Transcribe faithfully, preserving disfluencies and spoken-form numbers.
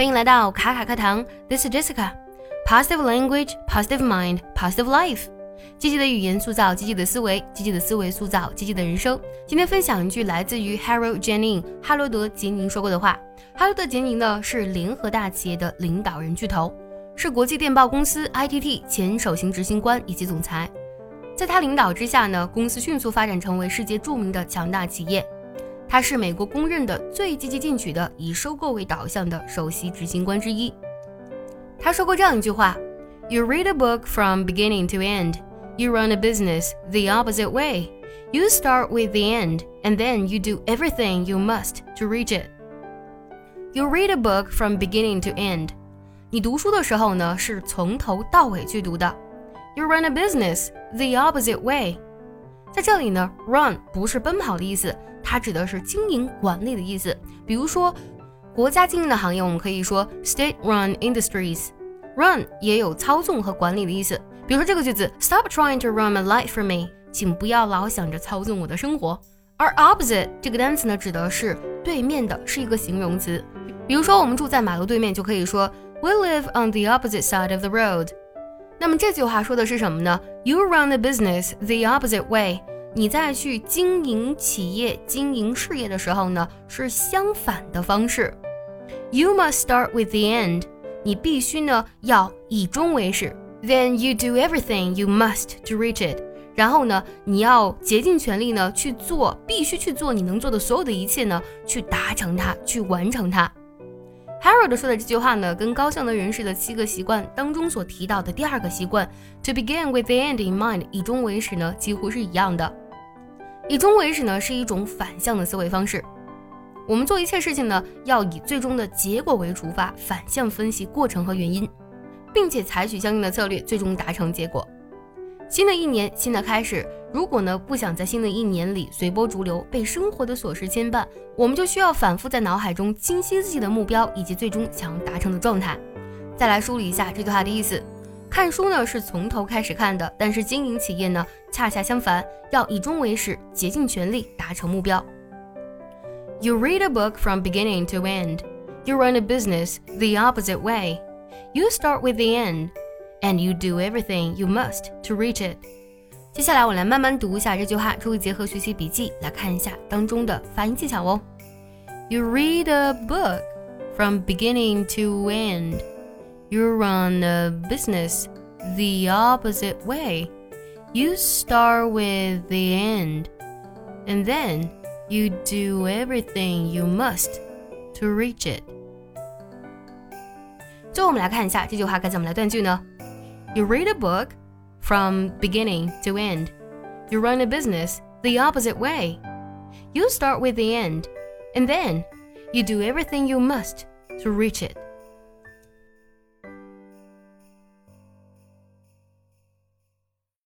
欢迎来到卡卡课堂 ，This is Jessica。Positive language, positive mind, positive life。积极的语言塑造积极的思维，积极的思维塑造积极的人生。今天分享一句来自于 Harold Jennings 哈罗德·杰宁说过的话。哈罗德·杰宁呢是联合大企业的领导人巨头，是国际电报公司 I T T 前首席执行官以及总裁。在他领导之下呢，公司迅速发展成为世界著名的强大企业。他是美国公认的最积极进取的以收购为导向的首席执行官之一。他说过这样一句话 ：You read a book from beginning to end. You run a business the opposite way. You start with the end, and then you do everything you must to reach it. You read a book from beginning to end. 你读书的时候呢，是从头到尾去读的。You run a business the opposite way. 在这里呢 ，run 不是奔跑的意思。它指的是经营管理的意思，比如说国家经营的行业，我们可以说 state-run industries。 Run 也有操纵和管理的意思，比如说这个句子 Stop trying to run my life for me， 请不要老想着操纵我的生活。而 opposite 这个单词呢，指的是对面的，是一个形容词，比如说我们住在马路对面，就可以说 We live on the opposite side of the road。 那么这句话说的是什么呢？ You run the business the opposite way，你在去经营企业经营事业的时候呢，是相反的方式。 You must start with the end， 你必须呢要以终为始。 Then you do everything you must to reach it， 然后呢你要竭尽全力呢去做，必须去做你能做的所有的一切呢，去达成它，去完成它。 Harold 说的这句话呢，跟高效能人士的七个习惯当中所提到的第二个习惯 To begin with the end in mind， 以终为始呢几乎是一样的。以终为始呢是一种反向的思维方式，我们做一切事情呢要以最终的结果为出发，反向分析过程和原因，并且采取相应的策略，最终达成结果。新的一年新的开始，如果呢不想在新的一年里随波逐流，被生活的琐事牵绊，我们就需要反复在脑海中清晰自己的目标以及最终想要达成的状态。再来梳理一下这句话的意思，看书呢是从头开始看的，但是经营企业呢恰恰相反，要以终为始，竭尽全力达成目标。 You read a book from beginning to end. You run a business the opposite way. You start with the end, and you do everything you must to reach it. 接下来我来慢慢读一下这句话，注意结合学习笔记来看一下当中的发音技巧哦。 You read a book from beginning to end.You run a business the opposite way. You start with the end, and then you do everything you must to reach it. 最后我们来看一下这句话该怎么来断句呢？ You read a book from beginning to end. You run a business the opposite way. You start with the end, and then you do everything you must to reach it.